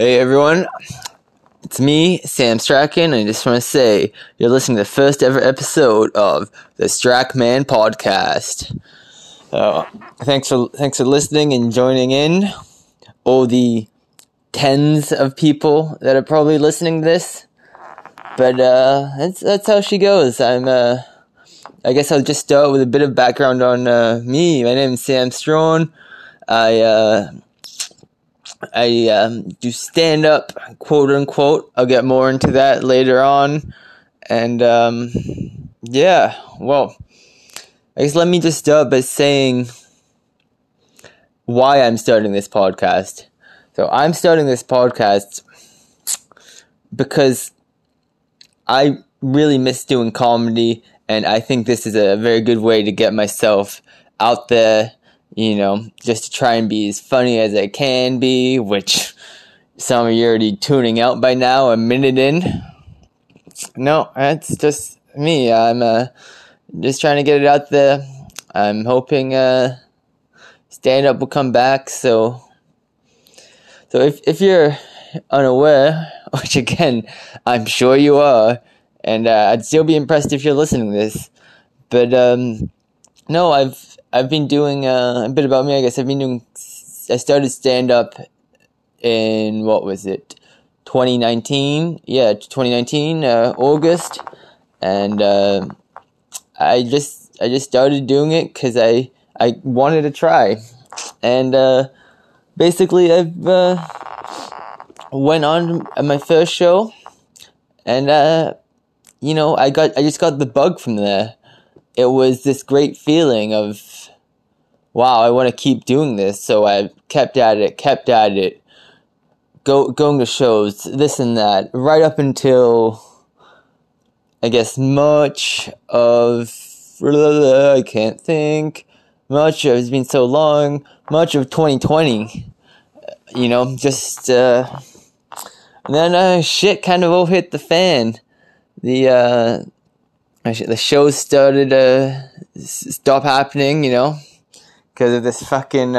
Hey everyone, it's me, Sam Strachan, and I just want to say you're listening to the first ever episode of the Strachan Man Podcast. Thanks for listening and joining in. Oh, the tens of people that are probably listening to this, but that's how she goes. I guess I'll just start with a bit of background on me. My name is Sam Strachan. I do stand-up, quote-unquote. I'll get more into that later on. And, I guess let me just start by saying why I'm starting this podcast. So I'm starting this podcast because I really miss doing comedy, and I think this is a very good way to get myself out there, you know, just to try and be as funny as I can be, which some of you are already tuning out by now, a minute in. No, that's just me. I'm just trying to get it out there. I'm hoping stand-up will come back. So if you're unaware, which again, I'm sure you are, and I'd still be impressed if you're listening to this, but no, I've been doing a bit about me. I guess I've been doing. I started stand up in 2019. Yeah, 2019 August, and I just started doing it because I wanted to try, and basically I've went on my first show, and I just got the bug from there. It was this great feeling of, wow, I want to keep doing this. So I kept at it, going to shows, this and that, right up until, I guess, it's been so long, much of 2020, and then shit kind of all hit the fan. The shows started to stop happening, because of this fucking,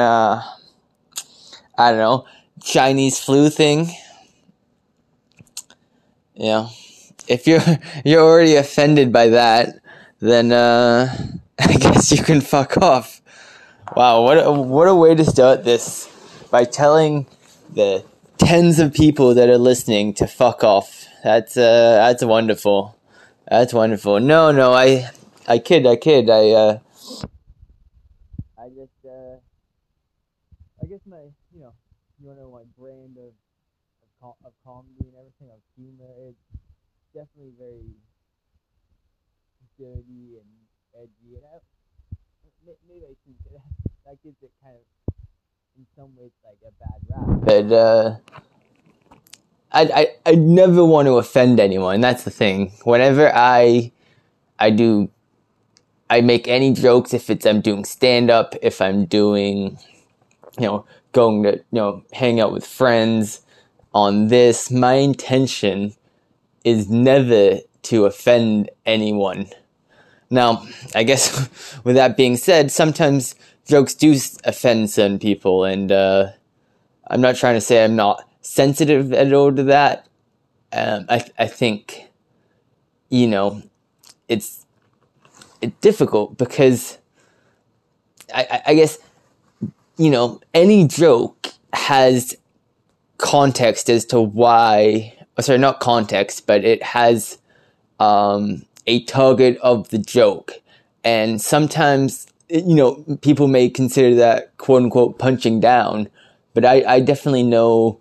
Chinese flu thing. If you're already offended by that, then I guess you can fuck off. Wow, what a way to start this, by telling the tens of people that are listening to fuck off. That's wonderful. That's wonderful. No, I kid. I guess my, you wanna know my brand of comedy and everything, of humor, is definitely very dirty and edgy, and maybe I think that gives it kind of, in some ways, like a bad rap. But I never want to offend anyone. That's the thing. Whenever I make any jokes, if it's I'm doing stand up, if I'm doing, going to, hang out with friends on this, my intention is never to offend anyone. Now, I guess with that being said, sometimes jokes do offend certain people, and I'm not trying to say I'm not sensitive at all to that. I think, it's difficult because I guess, any joke has context as to why, not context, but it has a target of the joke. And sometimes, people may consider that quote unquote punching down, but I definitely know.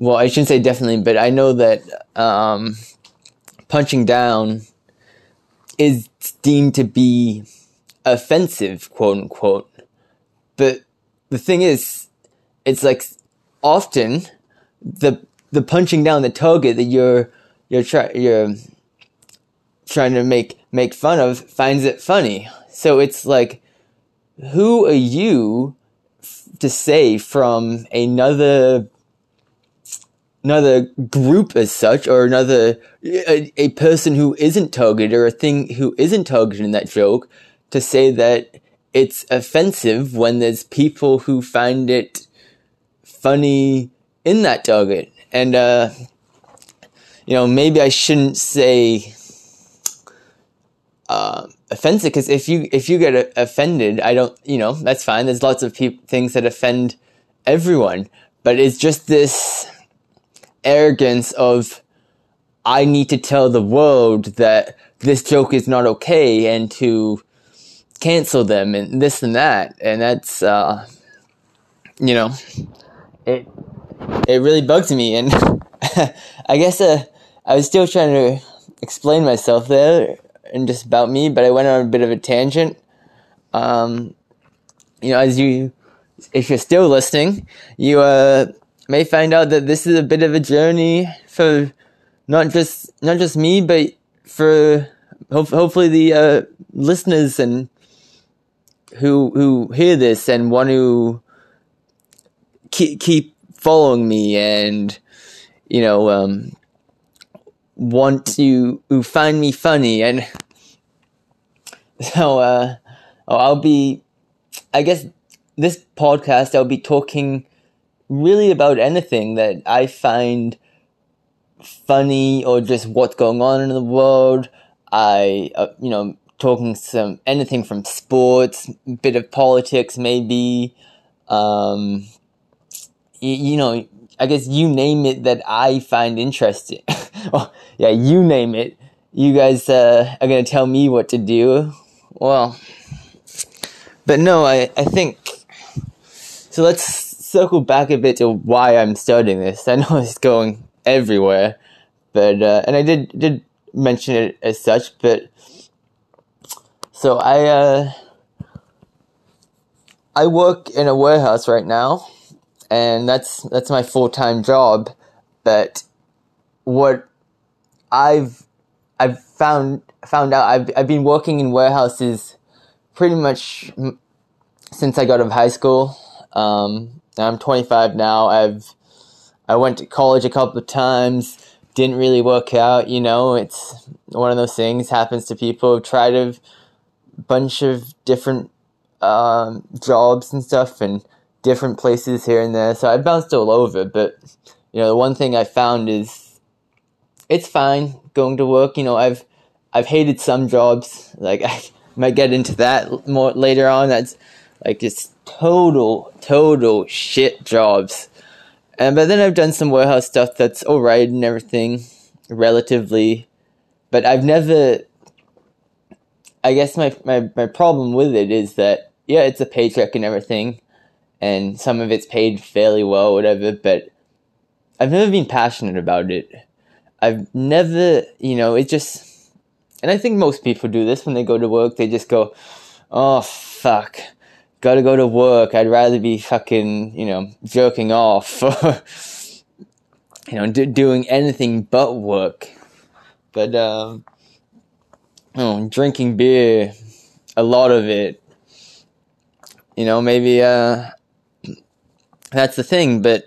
Well, I shouldn't say definitely, but I know that punching down is deemed to be offensive, quote unquote. But the thing is, it's like often the punching down, the target that you're trying to make fun of, finds it funny. So it's like, who are you to say from another group as such, or another a person who isn't targeted, or a thing who isn't targeted in that joke, to say that it's offensive when there's people who find it funny in that target. And, you know, maybe I shouldn't say offensive, because if you get offended, I don't, you know, that's fine. There's lots of things that offend everyone. But it's just this arrogance of, I need to tell the world that this joke is not okay and to cancel them and this and that. And that's, you know, it really bugs me. And I guess I was still trying to explain myself there and just about me, but I went on a bit of a tangent. You know, if you're still listening, you may find out that this is a bit of a journey for not just me, but for hopefully the listeners and who hear this and want to keep following me, and you know, want to who find me funny. And so this podcast I'll be talking really about anything that I find funny, or just what's going on in the world. I, you know, talking some anything from sports, bit of politics, maybe. You know, I guess you name it that I find interesting. Well, yeah, you name it. You guys are gonna tell me what to do. Well, but no, I think so. Let's circle back a bit to why I'm starting this. I know it's going everywhere, but and I did mention it as such, but so I work in a warehouse right now, and that's my full-time job. But what I've found out, I've been working in warehouses pretty much since I got out of high school. I'm 25 now. I went to college a couple of times, didn't really work out, you know, it's one of those things, happens to people. Tried a bunch of different jobs and stuff and different places here and there, so I bounced all over. But, you know, the one thing I found is it's fine going to work. You know, I've hated some jobs, like I might get into that more later on. That's like just total shit jobs. But then I've done some warehouse stuff that's alright and everything, relatively. But I've never, I guess my problem with it is that, yeah, it's a paycheck and everything, and some of it's paid fairly well, whatever, but I've never been passionate about it. I've never, you know, it just, and I think most people do this when they go to work, they just go, oh, fuck. Gotta go to work, I'd rather be fucking, you know, jerking off, or, you know, doing anything but work. But, drinking beer, a lot of it, you know, maybe, that's the thing, but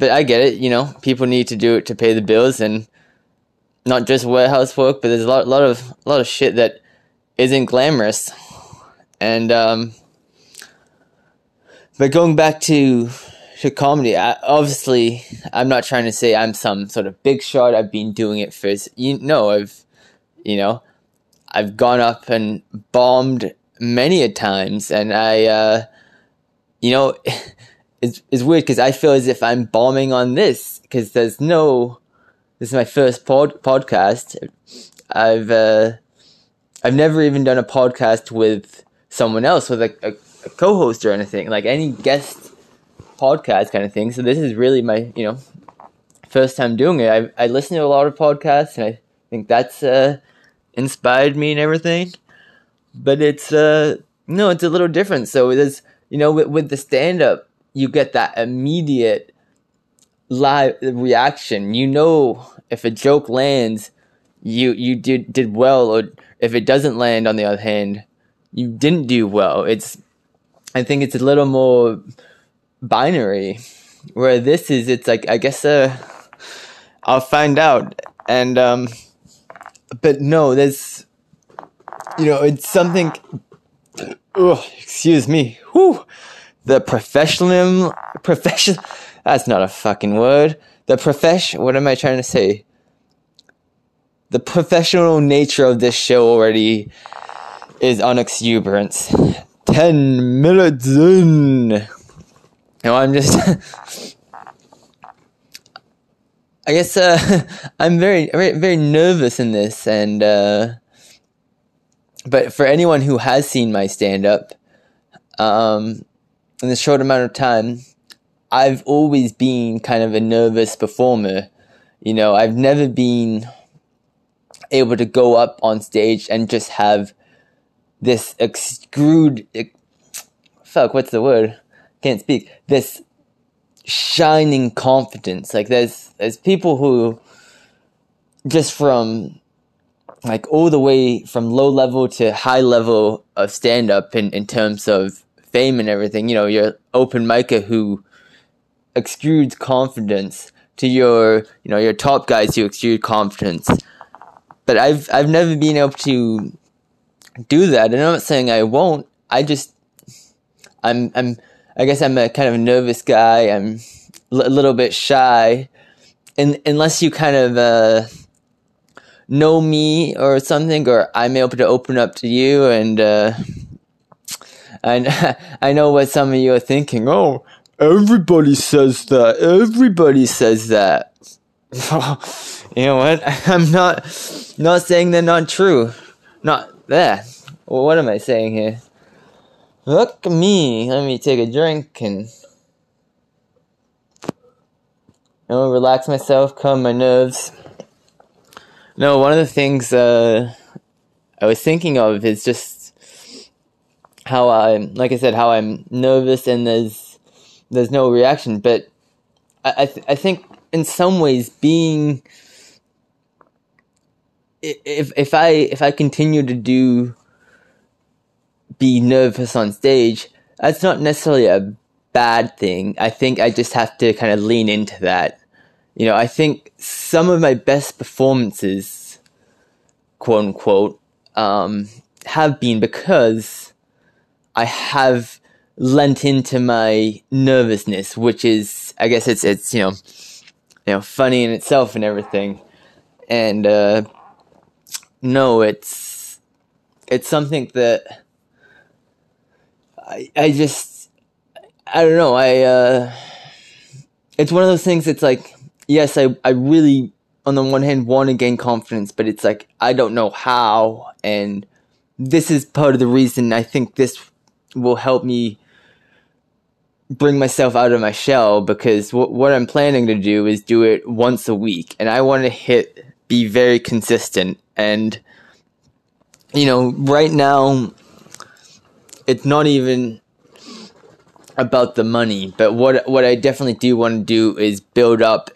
I get it, you know, people need to do it to pay the bills, and not just warehouse work, but there's a lot of shit that isn't glamorous, and, but going back to comedy, obviously, I'm not trying to say I'm some sort of big shot. I've been doing it for, I've gone up and bombed many a times, and I, you know, it's weird because I feel as if I'm bombing on this because this is my first podcast. I've never even done a podcast with someone else, with a co-host or anything, like any guest podcast kind of thing. So this is really my, you know, first time doing it. I listen to a lot of podcasts, and I think that's inspired me and everything. But it's it's a little different. So there's, you know, with the stand-up, you get that immediate live reaction. You know, if a joke lands, you did well, or if it doesn't land, on the other hand, you didn't do well. I think it's a little more binary, where this is, it's like, I guess, I'll find out. And, but no, there's, you know, it's something, excuse me, the professionalism, That's not a fucking word. What am I trying to say? The professional nature of this show already is on exuberance. 10 minutes in. No, I'm just... I guess I'm very, very nervous in this, and but for anyone who has seen my stand-up, in the short amount of time, I've always been kind of a nervous performer. You know, I've never been able to go up on stage and just have this this shining confidence. Like there's people who just from like all the way from low level to high level of stand up in terms of fame and everything, you know, your open micer who exudes confidence to your top guys who exude confidence. But I've never been able to do that, and I'm not saying I won't. I just I guess I'm a kind of nervous guy. I'm a little bit shy, and unless you kind of know me or something, or I'm able to open up to you, and I know what some of you are thinking. Oh, everybody says that. Everybody says that. You know what? I'm not saying they're not true. Not there. Well, what am I saying here? Look at me. Let me take a drink and relax myself, calm my nerves. No, one of the things I was thinking of is just how I'm, like I said, how I'm nervous and there's no reaction. But I think in some ways being, if I continue to be nervous on stage, that's not necessarily a bad thing. I think I just have to kind of lean into that. You know, I think some of my best performances, quote unquote, have been because I have lent into my nervousness, which is, I guess it's you know, funny in itself and everything. And no, it's something that I don't know, it's one of those things that's like, yes, I really, on the one hand, want to gain confidence, but it's like, I don't know how, and this is part of the reason I think this will help me bring myself out of my shell, because what I'm planning to do is do it once a week, and I want to be very consistent, and, you know, right now, it's not even about the money, but what I definitely do want to do is build up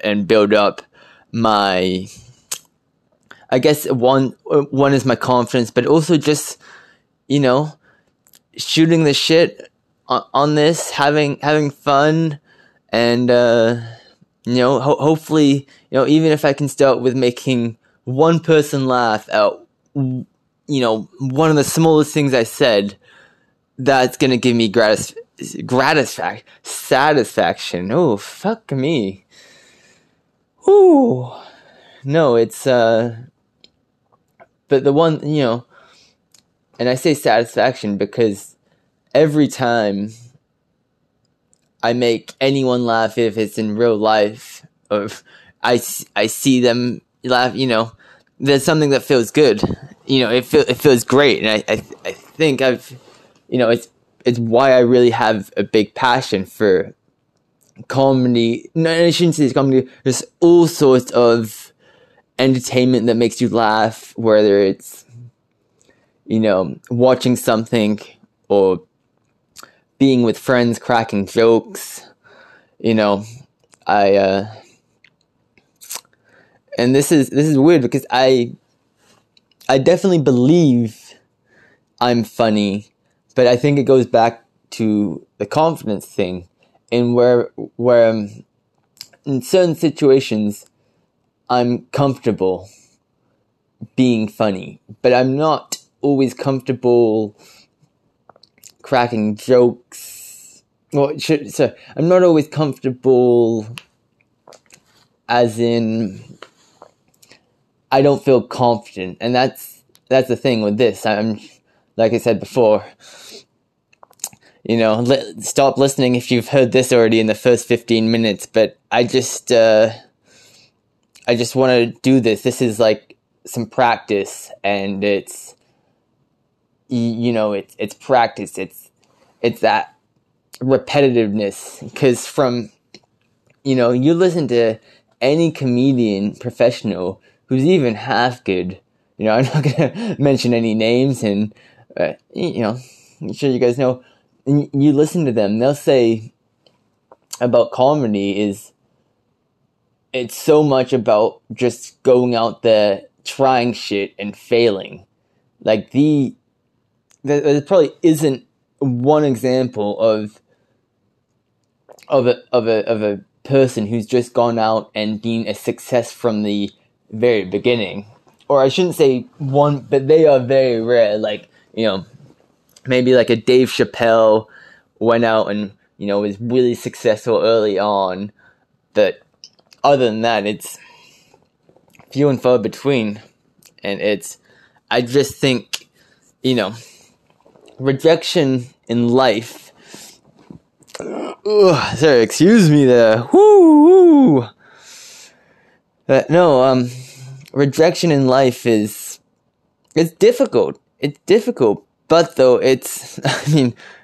my, I guess one is my confidence, but also just, you know, shooting the shit on this, having fun, and you know, hopefully, you know, even if I can start with making one person laugh at, you know, one of the smallest things I said, that's going to give me satisfaction. Oh, fuck me. Ooh. No, it's, but the one, you know, and I say satisfaction because every time I make anyone laugh, if it's in real life, or if I see them laugh, you know, there's something that feels good. You know, it feels great. And I think I've, you know, it's why I really have a big passion for comedy. No, I shouldn't say it's comedy. There's all sorts of entertainment that makes you laugh, whether it's, you know, watching something or being with friends, cracking jokes. You know, I, and this is weird because I definitely believe I'm funny. But I think it goes back to the confidence thing, and where in certain situations I'm comfortable being funny, but I'm not always comfortable cracking jokes So I'm not always comfortable, as in I don't feel confident, and that's the thing with this. I'm, like I said before, you know, stop listening if you've heard this already in the first 15 minutes, but I just want to do this. This is like some practice, and it's, you know, it's practice. It's that repetitiveness, because from, you know, you listen to any comedian professional who's even half good. You know, I'm not gonna mention any names, and you know, I'm sure you guys know. And you listen to them; they'll say about comedy is it's so much about just going out there, trying shit, and failing. Like there probably isn't one example of a person who's just gone out and been a success from the very beginning. Or I shouldn't say one, but they are very rare. Like, you know, maybe like a Dave Chappelle went out and, you know, was really successful early on. But other than that, it's few and far between. And I just think, you know, rejection in life. Ugh, sorry, excuse me there. Woo! But no, rejection in life is difficult. It's difficult, but though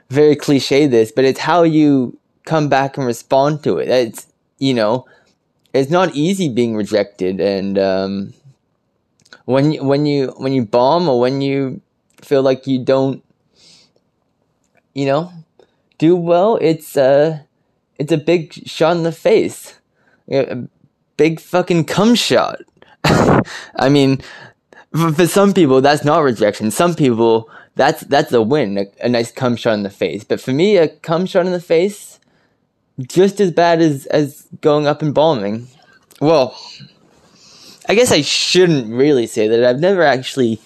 very cliche this, but it's how you come back and respond to it. It's, you know, it's not easy being rejected, and when you bomb, or when you feel like you don't, you know, do well, it's a big shot in the face, a big fucking cum shot. I mean, for some people, that's not rejection. Some people, that's a win, a nice cum shot in the face. But for me, a cum shot in the face, just as bad as going up and bombing. Well, I guess I shouldn't really say that. I've never actually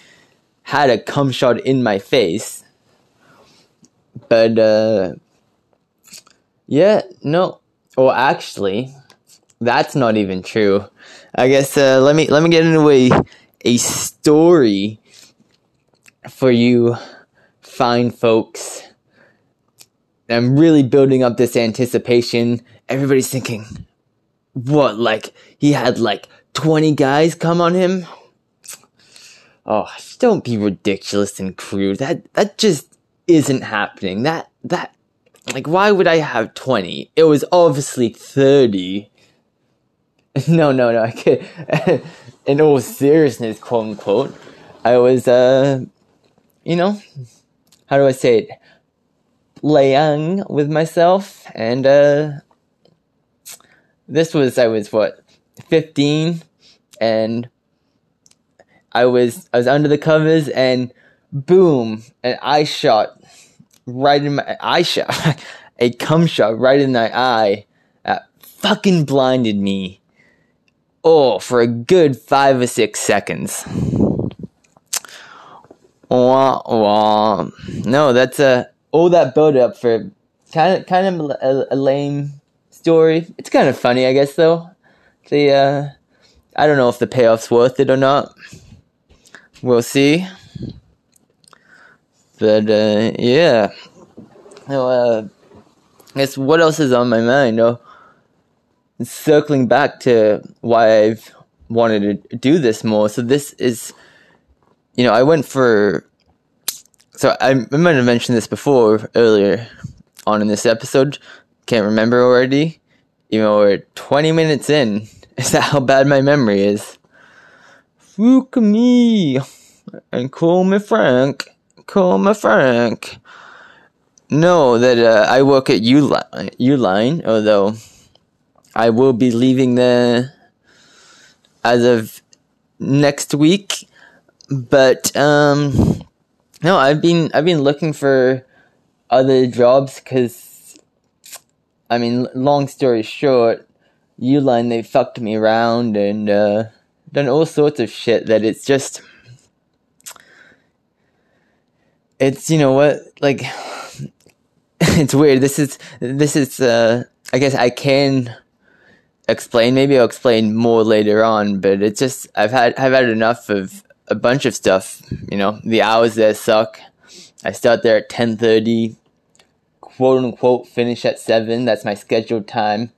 had a cum shot in my face. But, yeah, no. Or actually, that's not even true. I guess let me get into a story for you fine folks. I'm really building up this anticipation. Everybody's thinking, what, like, he had like 20 guys come on him? Oh, don't be ridiculous and crude. That just isn't happening. That like, why would I have 20? It was obviously 30. No, I kid. In all seriousness, quote unquote, I was, you know, how do I say it? Playing with myself, and I was 15, and I was under the covers, and boom, a cum shot right in my eye, fucking blinded me. Oh, for a good 5 or 6 seconds. Wah, wah. No, that's all that build up for kind of a lame story. It's kind of funny, I guess, though. The I don't know if the payoff's worth it or not. We'll see. But yeah. No, I guess what else is on my mind? Oh, circling back to why I've wanted to do this more. So this is, you know, I went for, so I might have mentioned this before earlier on in this episode. Can't remember already. You know, we're 20 minutes in. Is that how bad my memory is? Fuck me. And call me Frank. No, that I work at Uline, although I will be leaving there as of next week, but no, I've been looking for other jobs, because I mean, long story short, Uline, they fucked me around and done all sorts of shit that it's just, it's, you know what, like it's weird. This is. I guess I can explain. Maybe I'll explain more later on. But it's just I've had enough of a bunch of stuff. You know, the hours there suck. I start there at 10:30, quote unquote. Finish at 7. That's my scheduled time.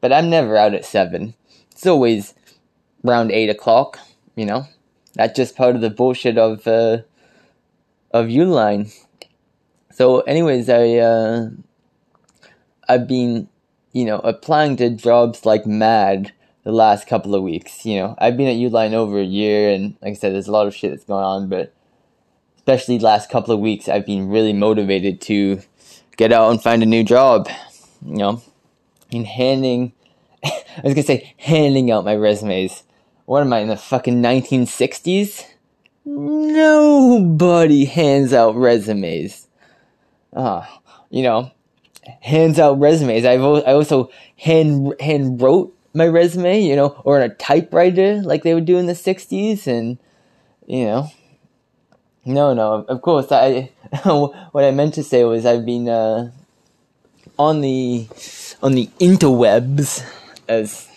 But I'm never out at 7. It's always around 8 o'clock. You know, that's just part of the bullshit of Uline. So, anyways, I've been, you know, applying to jobs like mad the last couple of weeks. You know, I've been at Uline over a year, and like I said, there's a lot of shit that's going on, but especially the last couple of weeks, I've been really motivated to get out and find a new job. You know, and handing out my resumes. What am I, in the fucking 1960s? Nobody hands out resumes. You know, hands out resumes. I also hand wrote my resume, you know, or in a typewriter like they would do in the 60s, and, you know, no, of course, what I meant to say was I've been, on the interwebs, as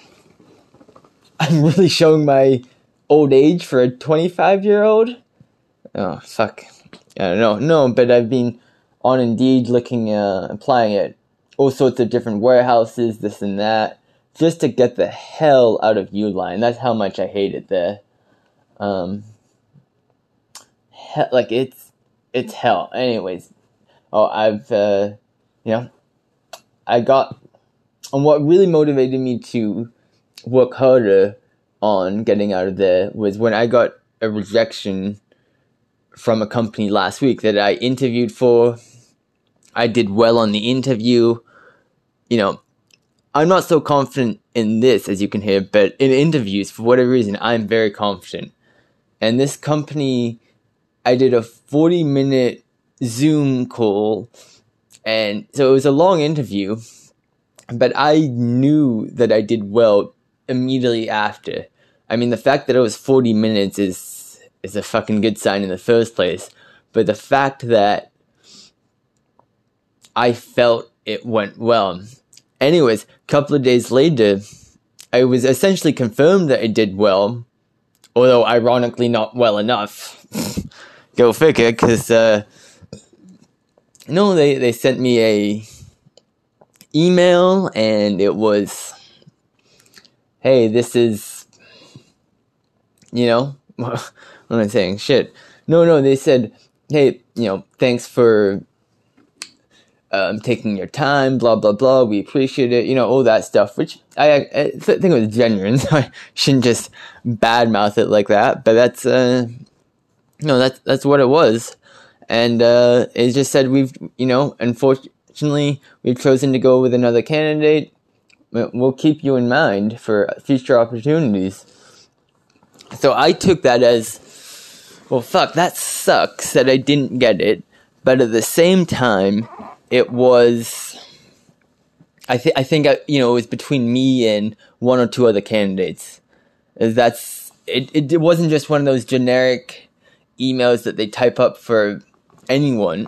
I'm really showing my old age for a 25-year-old? Oh, fuck. I don't know. No, but I've been on Indeed looking, applying at all sorts of different warehouses, this and that, just to get the hell out of Uline. That's how much I hate it there. It's hell. Anyways, and what really motivated me to work harder on getting out of there was when I got a rejection from a company last week that I interviewed for. I did well on the interview. You know, I'm not so confident in this, as you can hear, but in interviews, for whatever reason, I'm very confident. And this company, I did a 40-minute Zoom call, and so it was a long interview, but I knew that I did well immediately after. I mean, the fact that it was 40 minutes is a fucking good sign in the first place, but the fact that I felt it went well. Anyways, a couple of days later, I was essentially confirmed that I did well, although ironically not well enough. Go figure, because they sent me a email, and it was, hey, this is, you know, what am I saying? Shit. No, they said, hey, you know, thanks for taking your time, blah, blah, blah, we appreciate it, you know, all that stuff, which I think it was genuine, so I shouldn't just badmouth it like that, but that's what it was, and it just said, unfortunately, we've chosen to go with another candidate. We'll keep you in mind for future opportunities. So I took that as, well, fuck, that sucks that I didn't get it. But at the same time, it was, I think it was between me and one or two other candidates. It wasn't just one of those generic emails that they type up for anyone.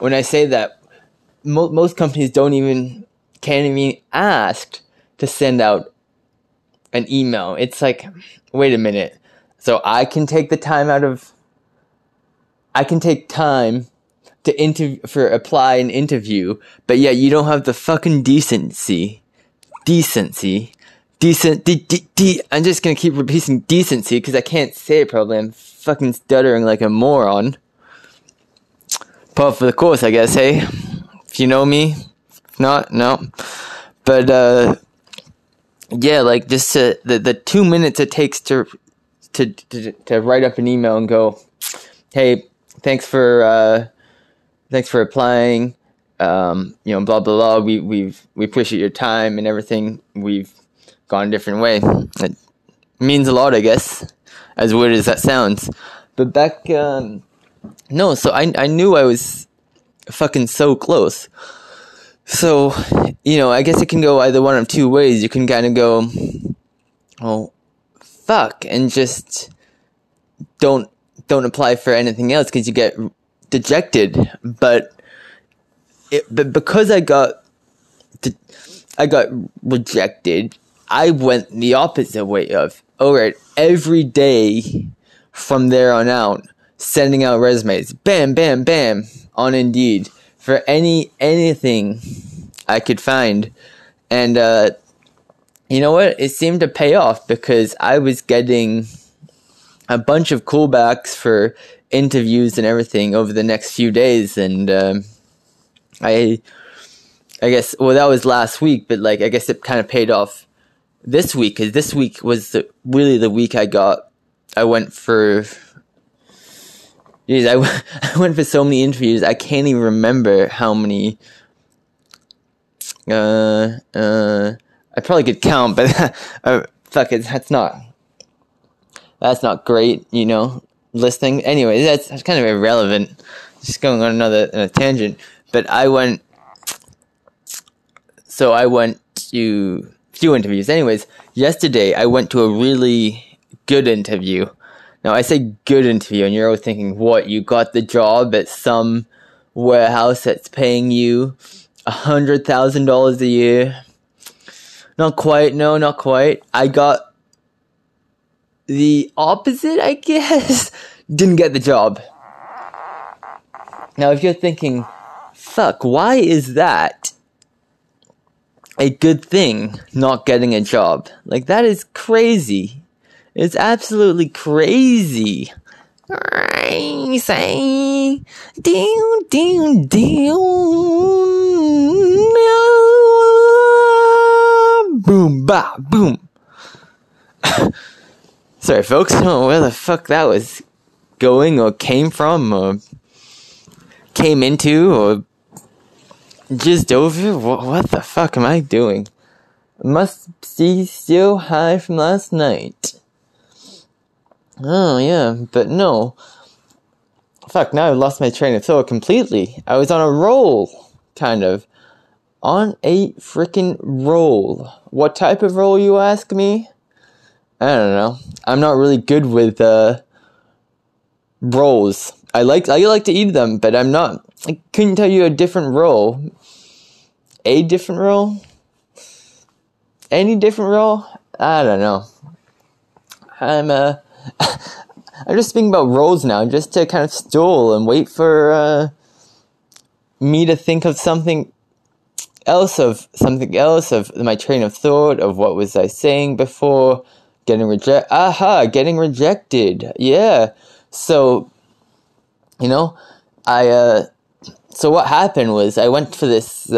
When I say that, most companies can't even asked to send out an email. It's like, wait a minute. So I can take time to apply an interview, but yet you don't have the fucking decency. I'm just gonna keep repeating decency because I can't say it properly. I'm fucking stuttering like a moron. Par for the course, I guess. Hey, if you know me. Just to, the 2 minutes it takes to write up an email and go, hey, thanks for applying, you know, blah blah blah. We appreciate your time and everything. We've gone a different way. It means a lot, I guess. As weird as that sounds, but back so I knew I was fucking so close. So, you know, I guess it can go either one of two ways. You can kind of go, oh, fuck, and just don't apply for anything else because you get dejected. But but because I got rejected, I went the opposite way of, all right, every day from there on out, sending out resumes, bam, bam, bam, on Indeed for anything I could find. And you know what? It seemed to pay off because I was getting a bunch of callbacks for interviews and everything over the next few days. And I guess, well, that was last week, but like I guess it kind of paid off this week, because this week was really the week I went for so many interviews, I can't even remember how many. I probably could count, but fuck it, that's not great, you know, listening. Anyway, that's kind of irrelevant. Just going on another tangent, but I went to few interviews. Anyways, yesterday I went to a really good interview. Now, I say good interview, and you're always thinking, what, you got the job at some warehouse that's paying you $100,000 a year? Not quite, no, not quite. I got the opposite, I guess. Didn't get the job. Now, if you're thinking, fuck, why is that a good thing, not getting a job? Like, that is crazy. It's absolutely crazy. Crazy. Down, down, down. Boom, bah, boom. Sorry, folks. I don't know where the fuck that was going or came from or came into or just over. What the fuck am I doing? Must be still high from last night. Oh, yeah, but no. Fuck, now I've lost my train of thought completely. I was on a roll, kind of. On a freaking roll. What type of roll, you ask me? I don't know. I'm not really good with, rolls. I like to eat them, but I'm not. I couldn't tell you a different roll. A different roll? Any different roll? I don't know. I'm just thinking about roles now, just to kind of stall and wait for me to think of something else of my train of thought, of what was I saying before, getting rejected, yeah. So, you know, so what happened was I went for this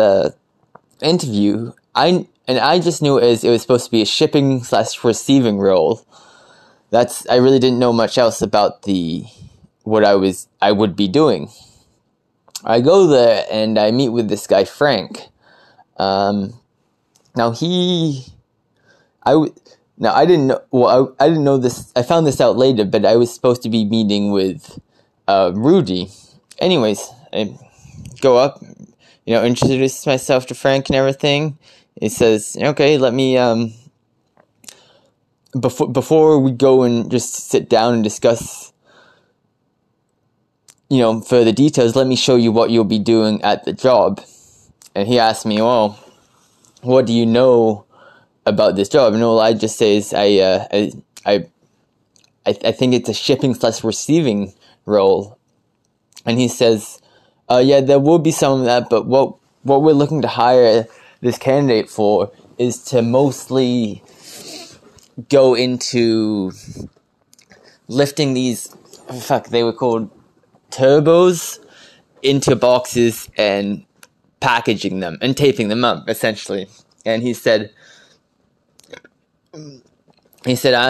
interview, and I just knew it was supposed to be a shipping/receiving role. I really didn't know much else about what I would be doing. I go there and I meet with this guy Frank. I didn't know this. I found this out later, but I was supposed to be meeting with Rudy. Anyways, I go up, you know, introduce myself to Frank and everything. He says, "Okay, let me Before we go and just sit down and discuss, you know, further details, let me show you what you'll be doing at the job." And he asked me, "Well, what do you know about this job?" And all I just say is, I think it's a shipping/receiving role." And he says, "Yeah, there will be some of that, but what we're looking to hire this candidate for is to mostly go into lifting these, they were called turbos, into boxes and packaging them and taping them up, essentially." And he said, I'm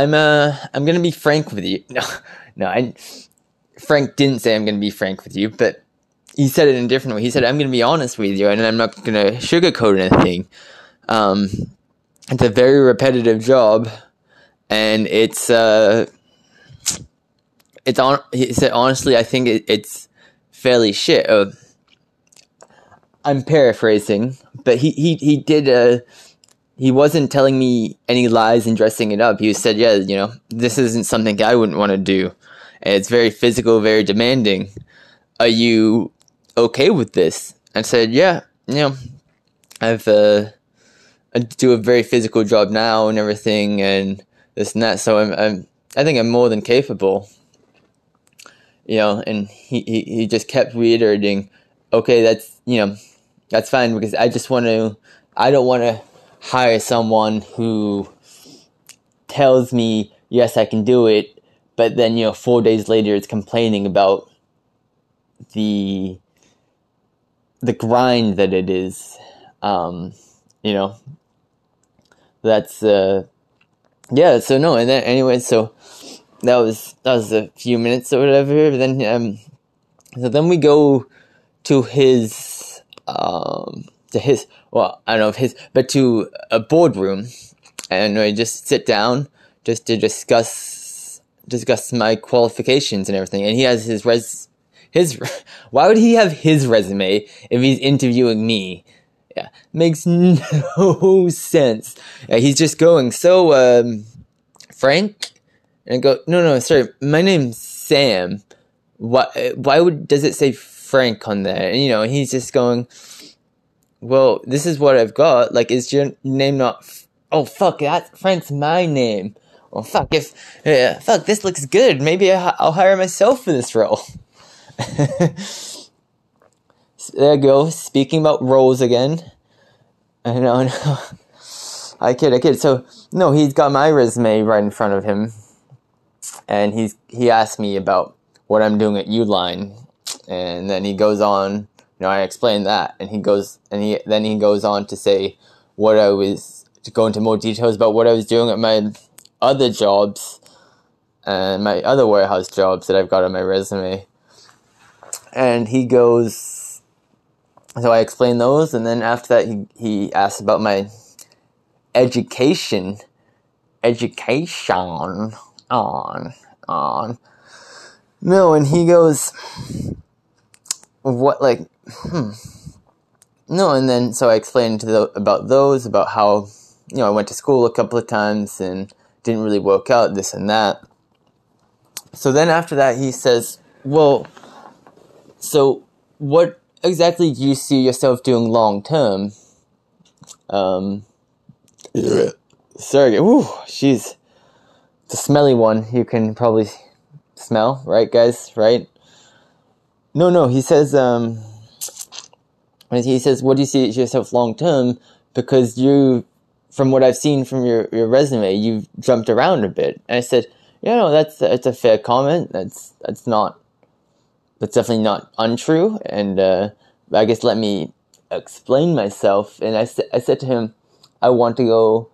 going to be frank with you. Frank didn't say, "I'm going to be frank with you," but he said it in a different way. He said, "I'm going to be honest with you, and I'm not going to sugarcoat anything. It's a very repetitive job. And it's on." He said, "Honestly, I think it's fairly shit." I'm paraphrasing, but he did. He wasn't telling me any lies and dressing it up. He said, "Yeah, you know, this isn't something I wouldn't want to do, and it's very physical, very demanding. Are you okay with this?" I said, yeah, you know, I do a very physical job now and everything and this and that, so I think I'm more than capable. You know, and he just kept reiterating, okay, that's, you know, that's fine, because I don't want to hire someone who tells me, yes, I can do it, but then, you know, 4 days later it's complaining about the grind that it is. You know, that's, yeah, so no, and then anyway, so that was a few minutes or whatever, but then, so then we go to his, well, I don't know if his, but to a boardroom, and we just sit down just to discuss my qualifications and everything. And he has why would he have his resume if he's interviewing me? Yeah, makes no sense. Yeah, he's just going, so, Frank? And I go, no, sorry, my name's Sam. Why does it say Frank on there? And, you know, he's just going, well, this is what I've got. Like, is your name not... oh, fuck, that's Frank's my name. Well, fuck, fuck, this looks good. Maybe I'll hire myself for this role. So there you go, speaking about roles again. I know. I kid. So, no, he's got my resume right in front of him. And he asked me about what I'm doing at Uline. And then he goes on, you know, I explained that. And he goes on to say what I was, to go into more details about what I was doing at my other jobs and my other warehouse jobs that I've got on my resume. And he goes... so I explained those, and then after that, he asked about my education. No, and he goes, what, like, No, and then, so I explained about those, about how, you know, I went to school a couple of times and didn't really work out, this and that. So then after that, he says, well, so what exactly do you see yourself doing long term? Sorry, she's the smelly one. You can probably smell, right, guys? Right? No. He says, what do you see yourself long term? Because you, from what I've seen from your resume, you've jumped around a bit. And I said, yeah, no, that's a fair comment. That's definitely not untrue, and I guess let me explain myself. And I said to him, I want to go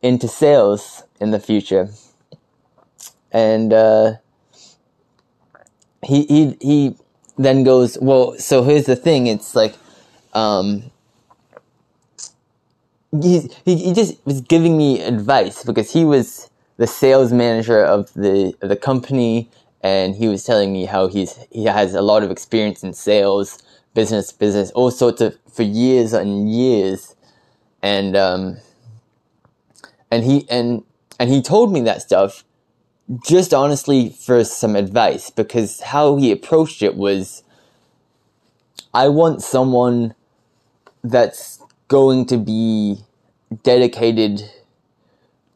into sales in the future. And he then goes, well, so here's the thing. It's like he just was giving me advice because he was the sales manager of the company. And he was telling me how he has a lot of experience in sales, business, all sorts of, for years and years, and he told me that stuff, just honestly for some advice, because how he approached it was, I want someone that's going to be dedicated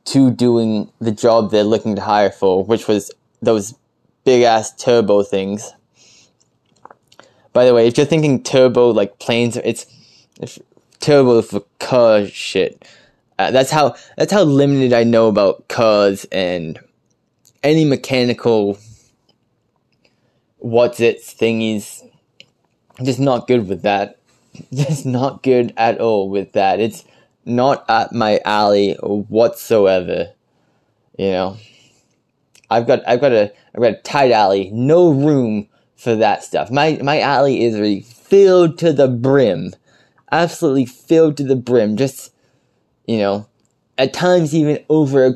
to doing the job they're looking to hire for, which was those big-ass turbo things. By the way, if you're thinking turbo, like planes, it's turbo for car shit. That's how limited I know about cars and any mechanical what's-its thingies. I'm just not good with that. Just not good at all with that. It's not at my alley whatsoever, you know. I've got a tight alley. No room for that stuff. My alley is really filled to the brim, absolutely filled to the brim. Just, you know, at times even over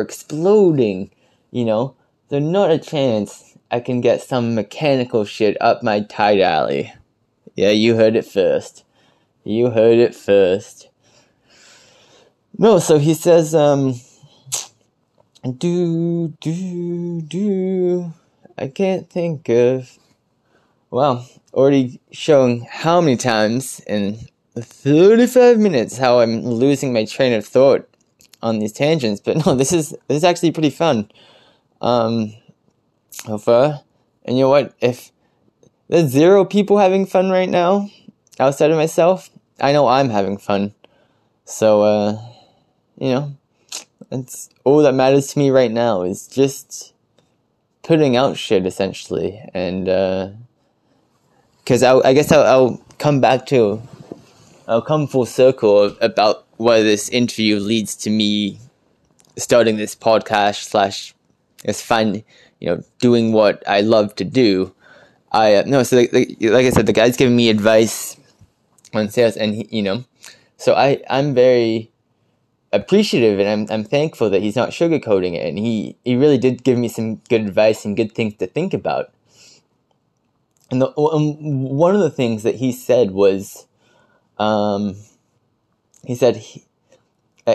exploding. You know, there's not a chance I can get some mechanical shit up my tight alley. Yeah, you heard it first. No, so he says, I can't think of Well, already showing how many times in 35 minutes how I'm losing my train of thought on these tangents, but no, this is actually pretty fun. So far, and you know what? If there's zero people having fun right now outside of myself, I know I'm having fun. So, you know, it's all that matters to me right now is just putting out shit, essentially. And, because I guess I'll come back to, I'll come full circle about why this interview leads to me starting this podcast / it's fun, you know, doing what I love to do. So like I said, the guy's giving me advice on sales, and he, you know, so I'm very appreciative, and I'm thankful that he's not sugarcoating it, and he really did give me some good advice and good things to think about. And one of the things that he said was, he said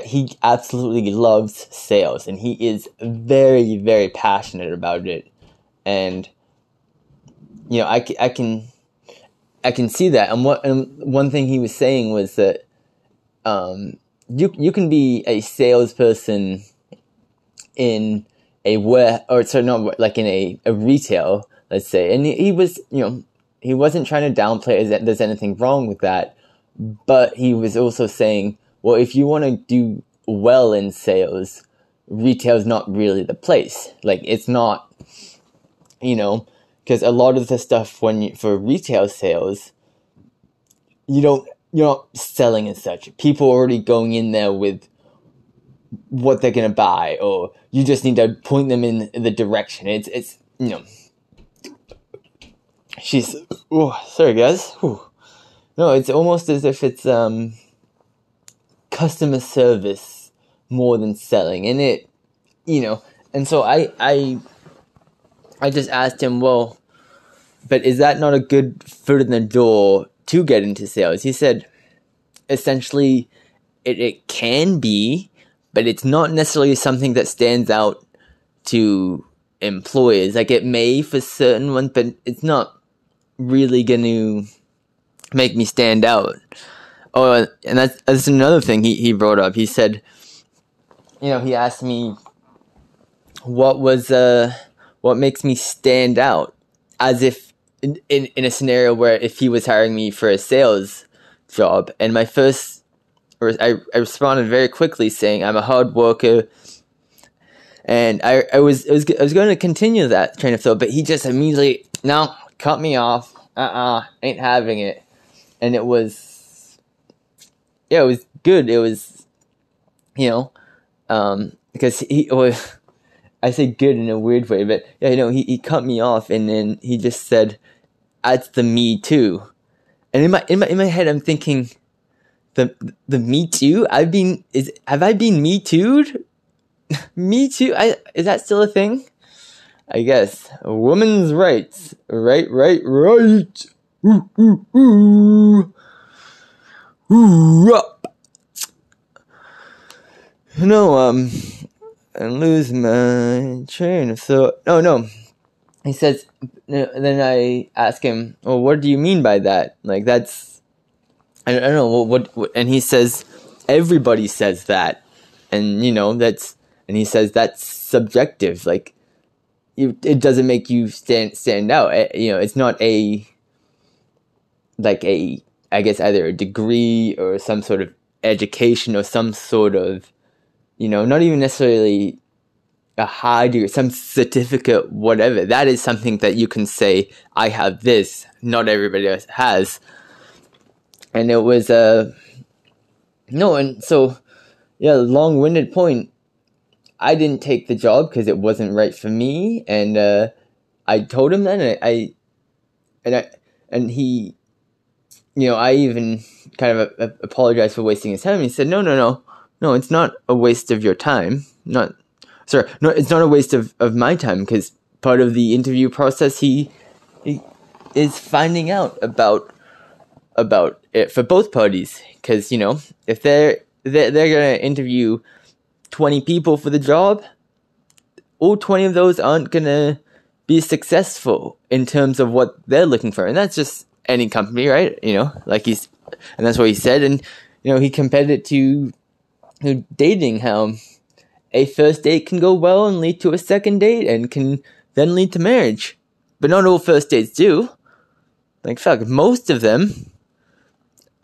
he absolutely loves sales, and he is very, very passionate about it, and you know, I can see that. And one thing he was saying was that you can be a salesperson in a retail, let's say. And he was, you know, he wasn't trying to downplay that there's anything wrong with that, but he was also saying, well, if you want to do well in sales, retail's not really the place. Like, it's not, you know. Because a lot of the stuff for retail sales, you're not selling as such. People are already going in there with what they're gonna buy, or you just need to point them in the direction. It's you know. Sorry guys. Whew. No, it's almost as if it's customer service more than selling, and it, you know, and so I just asked him, well, but is that not a good foot in the door to get into sales? He said, essentially, it can be, but it's not necessarily something that stands out to employers. Like, it may for certain ones, but it's not really going to make me stand out. Oh, and that's another thing he brought up. He said, you know, he asked me what makes me stand out, as if in a scenario where if he was hiring me for a sales job, and I responded very quickly saying I'm a hard worker, and I was going to continue that train of thought, but he just immediately cut me off. Ain't having it. And it was good. It was, you know, because he was. I say good in a weird way, but yeah, you know, he cut me off, and then he just said, "That's the me too," and in my head, I'm thinking, the me too. Have I been me too'd? Me too. Is that still a thing? I guess women's rights, right. Ooh, up. No, and lose my train of thought. Oh, no. He says, then I ask him, well, what do you mean by that? Like, that's, I don't know. What? And he says, everybody says that. And, you know, and he says, that's subjective. Like, it doesn't make you stand out. You know, it's not I guess either a degree or some sort of education or some sort of, you know, not even necessarily a high degree, some certificate, whatever. That is something that you can say, I have this, not everybody else has. And it was long-winded point. I didn't take the job because it wasn't right for me. And I told him that, and he, you know, I even kind of apologized for wasting his time. He said, No, it's not a waste of your time. It's not a waste of my time, because part of the interview process, he is finding out about it for both parties. Because, you know, if they're gonna interview 20 people for the job, all 20 of those aren't gonna be successful in terms of what they're looking for. And that's just any company, right? You know, like and that's what he said. And, you know, he compared it to, you know, dating, how a first date can go well and lead to a second date and can then lead to marriage. But not all first dates do. Like, fuck, most of them,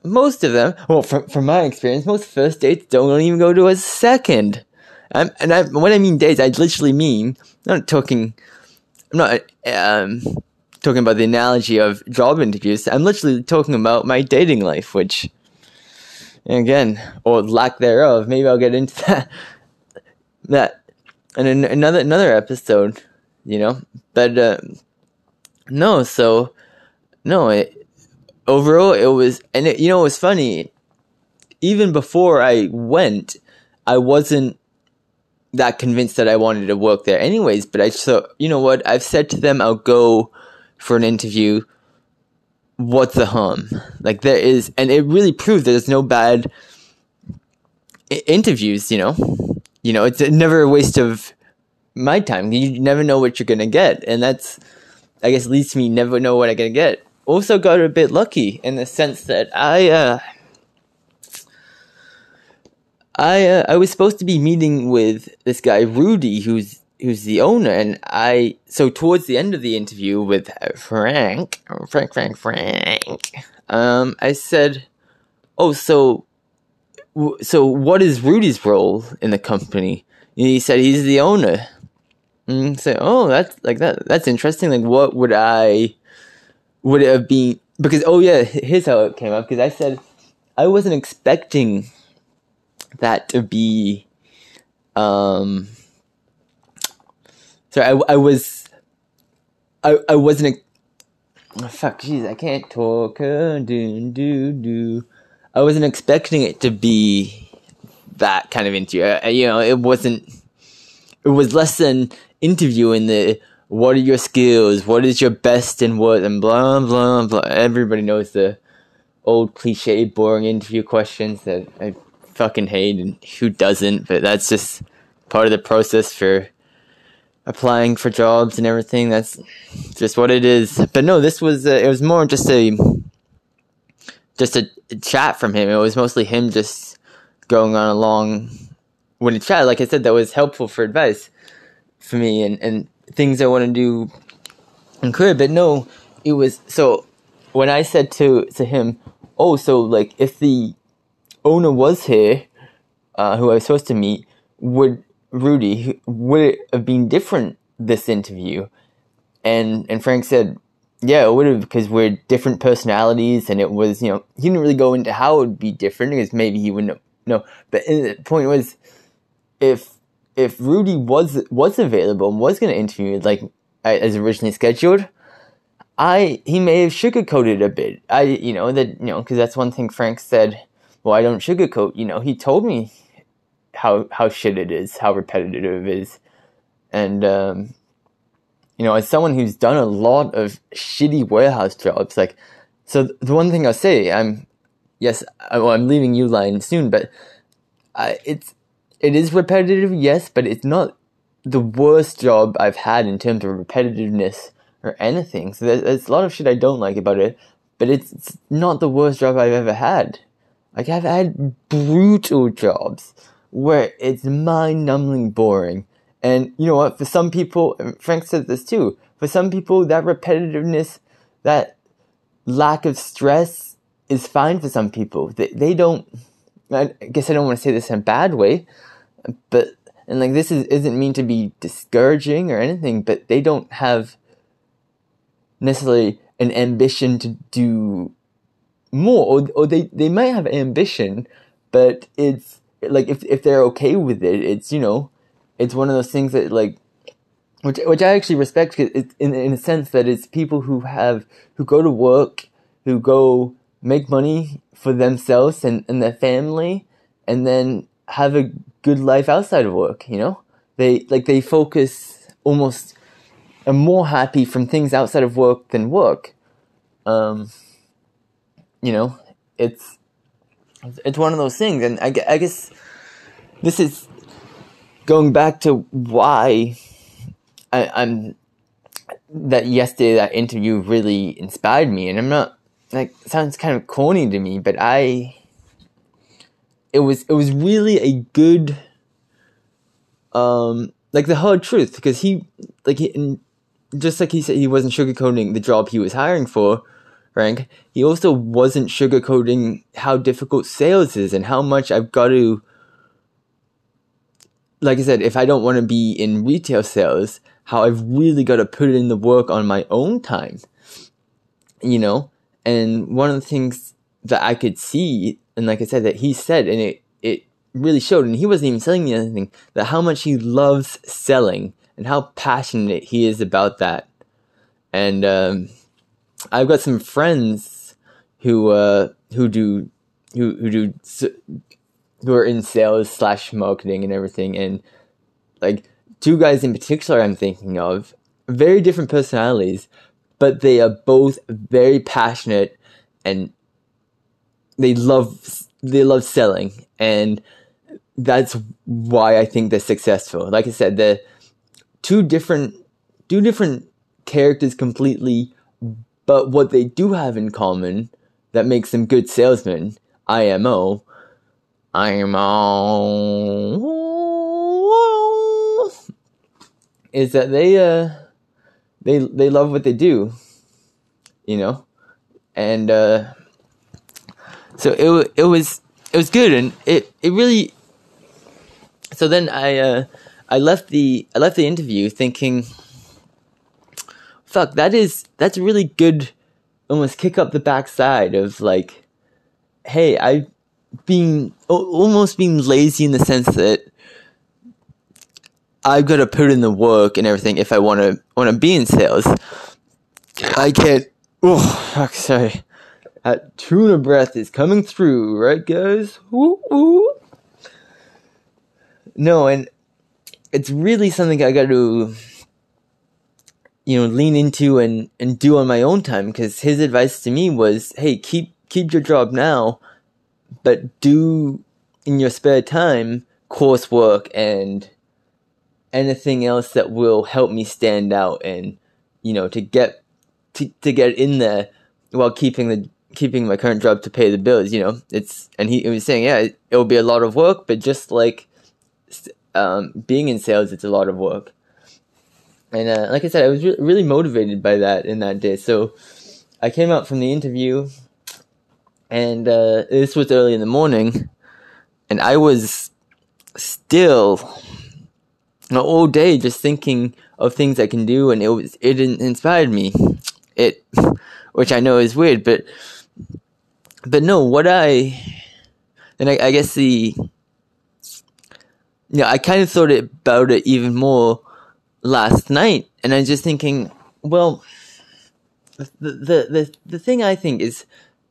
well, from my experience, most first dates don't even go to a second. When I mean dates, I literally mean, I'm not talking about the analogy of job interviews. I'm literally talking about my dating life, which, again, or lack thereof, maybe I'll get into that in another episode, you know. But overall it was, and it, you know, it was funny. Even before I went, I wasn't that convinced that I wanted to work there anyways, but I thought, you know what, I've said to them I'll go for an interview, what's the harm? Like, there is, and it really proved that there's no bad interviews, you know. You know, it's never a waste of my time. You never know what you're going to get, and that's, I guess, leads me never know what I'm going to get. Also got a bit lucky in the sense that I was supposed to be meeting with this guy Rudy, who's the owner, and so towards the end of the interview with Frank, I said, "Oh, so what is Rudy's role in the company?" And he said, "He's the owner." And I said, "Oh, that's like that. That's interesting. Like, what would it have been?" Because here's how it came up. Because I said I wasn't expecting that to be, I wasn't expecting it to be that kind of interview. You know, it was less an interview in the, what are your skills, what is your best and worst, and blah, blah, blah. Everybody knows the old cliche, boring interview questions that I fucking hate, and who doesn't, but that's just part of the process for applying for jobs and everything. That's just what it is. But no, this was it was more just a chat from him. It was mostly him just going on along with a chat. Like I said, that was helpful for advice for me and things I want to do in career. But no, it was, so when I said to him, oh, so like if the owner was here, who I was supposed to meet, would it have been different, this interview? And Frank said, yeah, it would have, because we're different personalities, and it was, you know, he didn't really go into how it would be different, because maybe he wouldn't know. But the point was, if Rudy was available and was going to interview me, like as originally scheduled, he may have sugarcoated a bit. Because that's one thing Frank said. Well, I don't sugarcoat, you know, he told me how shit it is, how repetitive it is. And, you know, as someone who's done a lot of shitty warehouse jobs, like, so the one thing I'll say, I'm leaving Uline soon, but it is repetitive, yes, but it's not the worst job I've had in terms of repetitiveness or anything. So there's a lot of shit I don't like about it, but it's not the worst job I've ever had. Like, I've had brutal jobs where it's mind-numbingly boring. And you know what, for some people, Frank said this too, for some people that repetitiveness, that lack of stress is fine for some people. They don't, I guess I don't want to say this in a bad way, but, and like this isn't meant to be discouraging or anything, but they don't have necessarily an ambition to do more, or they might have ambition, but it's like if they're okay with it, it's, you know, it's one of those things that, like, which I actually respect, because it's in a sense that it's people who go to work, who go make money for themselves and their family, and then have a good life outside of work. You know, they focus almost, are more happy from things outside of work than work. You know, it's one of those things, and I guess this is going back to why I'm that yesterday, that interview really inspired me, and I'm not, like, it sounds kind of corny to me, but it was really a good, like, the hard truth, because he said, he wasn't sugarcoating the job he was hiring for, Frank, he also wasn't sugarcoating how difficult sales is and how much I've got to, like I said, if I don't want to be in retail sales, how I've really got to put in the work on my own time, you know? And one of the things that I could see, and like I said, that he said, and it really showed, and he wasn't even selling me anything, that how much he loves selling and how passionate he is about that. And I've got some friends who are in sales / marketing and everything, and like two guys in particular I'm thinking of, very different personalities, but they are both very passionate and they love selling, and that's why I think they're successful. Like I said, they're two different characters completely, but what they do have in common that makes them good salesmen, IMO, is that they love what they do, you know, and so it was good, and it really. So then I left the interview thinking, fuck, that's really good, almost kick up the backside of like, hey, I've been almost being lazy in the sense that I've got to put in the work and everything if I want to be in sales. I get, oh fuck, sorry, that tuna breath is coming through, right, guys? Woo woo. No, and it's really something I got to, you know, lean into and do on my own time, because his advice to me was, hey, keep your job now, but do in your spare time coursework and anything else that will help me stand out, and you know, to get in there while keeping my current job to pay the bills. You know, it's, and he was saying, yeah, it will be a lot of work, but just like being in sales, it's a lot of work. And like I said, I was really motivated by that in that day. So I came out from the interview, and this was early in the morning, and I was still, you know, all day just thinking of things I can do, and it inspired me. It, which I know is weird, but no, what I guess I kind of thought about it even more last night, and I'm just thinking, well, the thing I think is,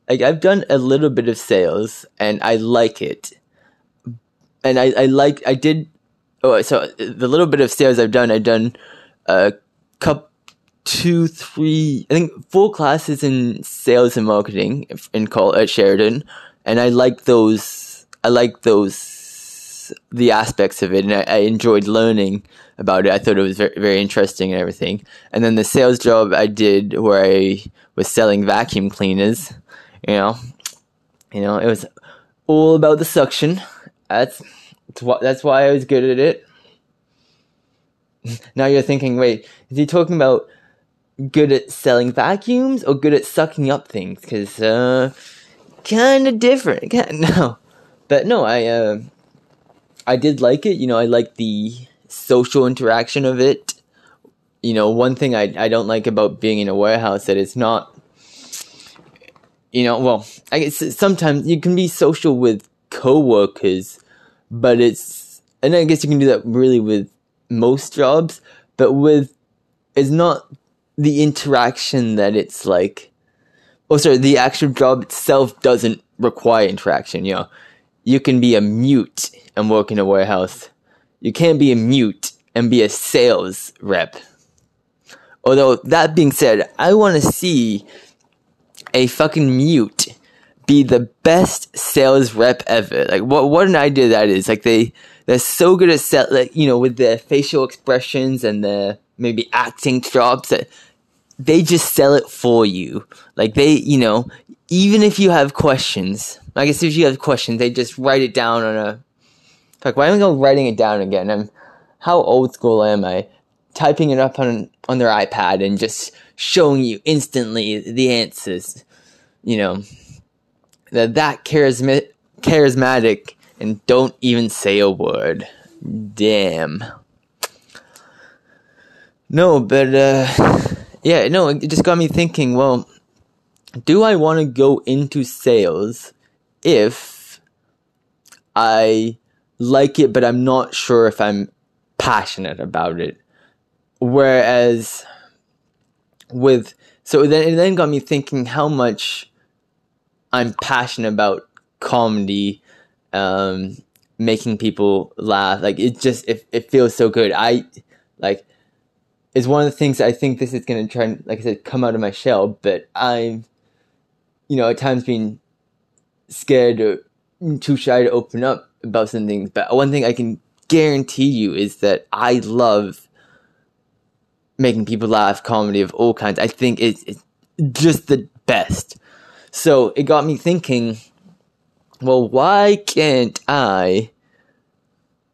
like, I've done a little bit of sales, and I like it, and so the little bit of sales I've done four classes in sales and marketing at Sheridan, and I like those the aspects of it, and I enjoyed learning about it. I thought it was very, very interesting and everything. And then the sales job I did, where I was selling vacuum cleaners, you know, it was all about the suction. That's why I was good at it. Now you're thinking, wait, is he talking about good at selling vacuums or good at sucking up things? Because kind of different. I did like it. You know, I like the social interaction of it. You know, one thing I don't like about being in a warehouse, that it's not, you know, well, I guess sometimes you can be social with coworkers, but it's, and I guess you can do that really with most jobs, but it's not the interaction that it's like, the actual job itself doesn't require interaction, you know. You can be a mute and work in a warehouse. You can't be a mute and be a sales rep. Although, that being said, I want to see a fucking mute be the best sales rep ever. Like, what an idea that is. Like, they're so good at, like, you know, with their facial expressions and their maybe acting chops, that they just sell it for you. Like they, you know, even if you have questions, I guess if you have questions, they just write it down on a, like, why am I writing it down again? How old school am I? Typing it up on their iPad and just showing you instantly the answers, you know, that charismatic and don't even say a word. Damn. No, but, yeah, no, it just got me thinking, well, do I want to go into sales if I like it, but I'm not sure if I'm passionate about it? Whereas with, so then, it then got me thinking how much I'm passionate about comedy, making people laugh. Like, it just, it feels so good. It's one of the things I think this is going to try and, like I said, come out of my shell, but I'm, you know, at times being scared or too shy to open up about some things. But one thing I can guarantee you is that I love making people laugh, comedy of all kinds. I think it's just the best. So it got me thinking, well, why can't I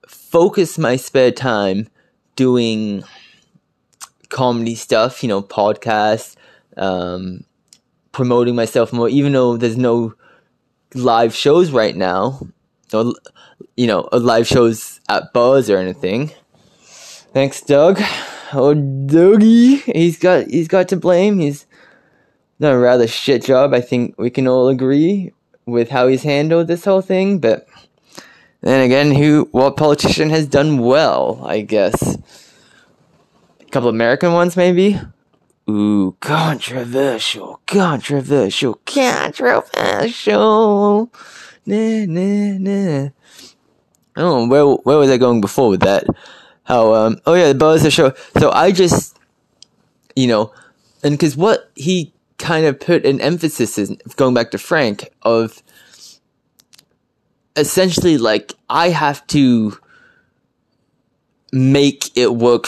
focus my spare time doing comedy stuff, you know, podcasts, promoting myself more, even though there's no live shows right now, or, you know, live shows at bars or anything. Thanks, Doug. Oh, Dougie, he's got to blame. He's done a rather shit job. I think we can all agree with how he's handled this whole thing. But then again, what politician has done well? I guess couple American ones, maybe? Ooh, controversial. Nah. Oh, where was I going before with that? How, oh yeah, the Bowser show. So I just, you know, and because what he kind of put an emphasis in, going back to Frank, of essentially, like, I have to make it work.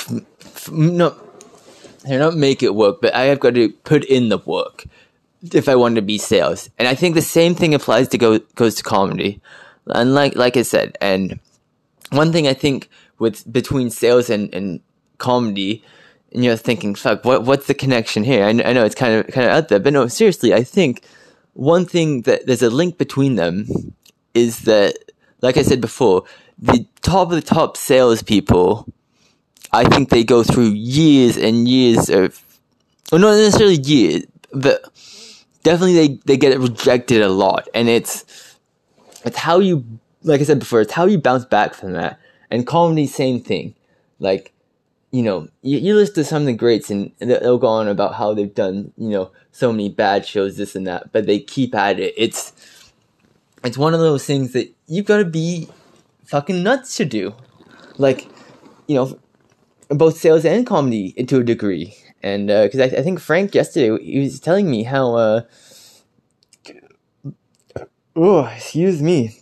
No, I don't make it work, but I have got to put in the work if I want to be sales. And I think the same thing applies to goes to comedy. And like I said, and one thing I think with between sales and comedy, and you're thinking, fuck, what's the connection here? I know it's kind of out there, but no, seriously, I think one thing that there's a link between them is that, like I said before, the top of the top salespeople, I think they go through years and years of, well, not necessarily years, but definitely they get rejected a lot. And it's how you, like I said before, it's how you bounce back from that. And comedy, same thing. Like, you know, you listen to some of the greats and they'll go on about how they've done, you know, so many bad shows, this and that, but they keep at it. It's one of those things that you've got to be fucking nuts to do. Like, you know, both sales and comedy to a degree. And because I think Frank yesterday, he was telling me how oh, excuse me,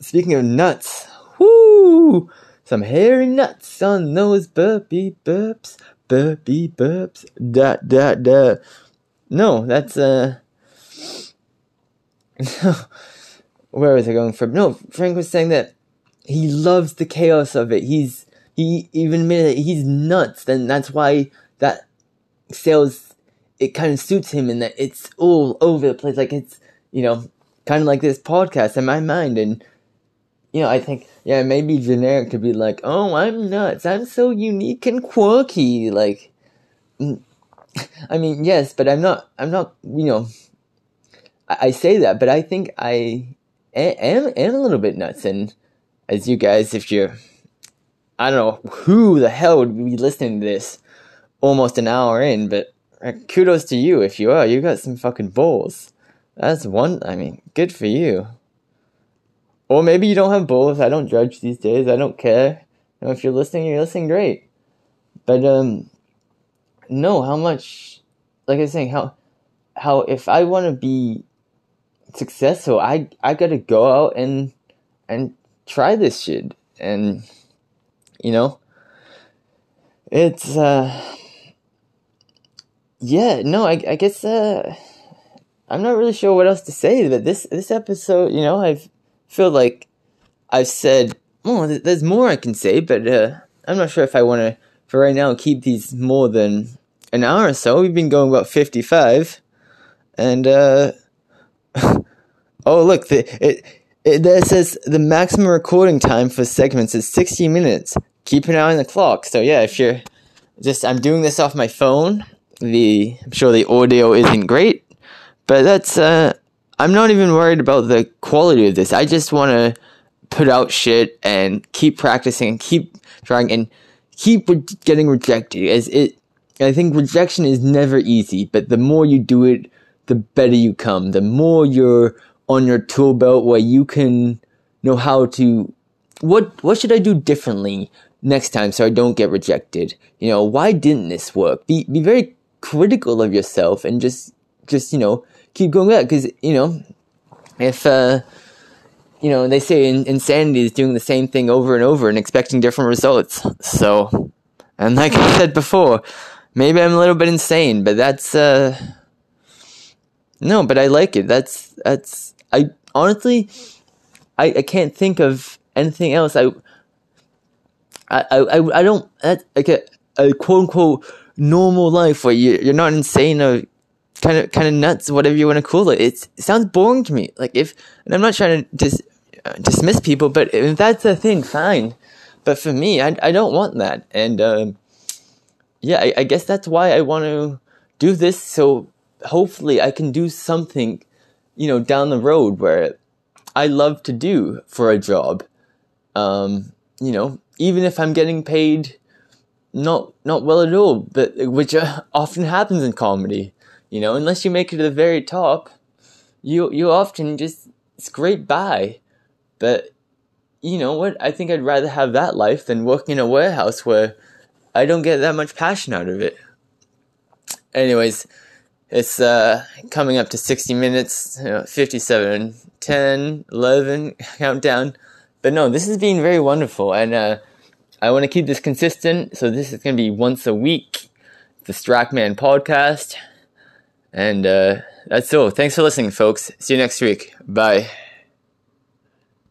speaking of nuts, whoo, some hairy nuts on those burpee burps, da. No, that's where was I going from? No, Frank was saying that he loves the chaos of it. He even admitted that he's nuts, and that's why that sales, it kind of suits him in that it's all over the place. Like, it's, you know, kind of like this podcast in my mind. And, you know, I think, yeah, maybe generic could be like, oh, I'm nuts. I'm so unique and quirky. Like, I mean, yes, but I'm not, you know, I say that, but I think I am a little bit nuts. And as you guys, if you're, I don't know who the hell would be listening to this almost an hour in, but kudos to you if you are. You got some fucking balls. That's one, I mean, good for you. Or maybe you don't have balls. I don't judge these days. I don't care. You know, if you're listening, great. But, no, how much, like I was saying, how if I want to be successful, I got to go out and try this shit. And, you know, it's, yeah, no, I guess I'm not really sure what else to say. But this episode, you know, I feel like I've said, oh, there's more I can say, but I'm not sure if I want to, for right now, keep these more than an hour or so. We've been going about 55, and oh, look, there it says the maximum recording time for segments is 60 minutes. Keep an eye on the clock. So yeah, if you're just, I'm doing this off my phone. I'm sure the audio isn't great, but that's, I'm not even worried about the quality of this. I just want to put out shit and keep practicing and keep trying and keep getting rejected. I think rejection is never easy, but the more you do it, the better you come. The more you're on your tool belt where you can know how to, what should I do differently next time so I don't get rejected? You know, why didn't this work? Be very critical of yourself and just you know, keep going back. Because, you know, if, you know, they say insanity is doing the same thing over and over and expecting different results. So, and like I said before, maybe I'm a little bit insane, but that's, no, but I like it. That's, I honestly, I can't think of anything else. I don't, that's like a quote-unquote normal life where you're not insane or kind of nuts, whatever you want to call it. It sounds boring to me. Like and I'm not trying to dismiss people, but if that's a thing, fine. But for me, I don't want that. And, yeah, I guess that's why I want to do this, so hopefully I can do something, you know, down the road where I love to do for a job. You know, even if I'm getting paid not well at all, but which often happens in comedy, you know, unless you make it to the very top, you often just scrape by. But you know what? I think I'd rather have that life than working in a warehouse where I don't get that much passion out of it. Anyways, it's coming up to 60 minutes, you know, 57, 10, 11, countdown. But no, this has been very wonderful, and I want to keep this consistent, so this is going to be once a week, the Strachan Man Podcast, and that's all. Thanks for listening, folks. See you next week. Bye.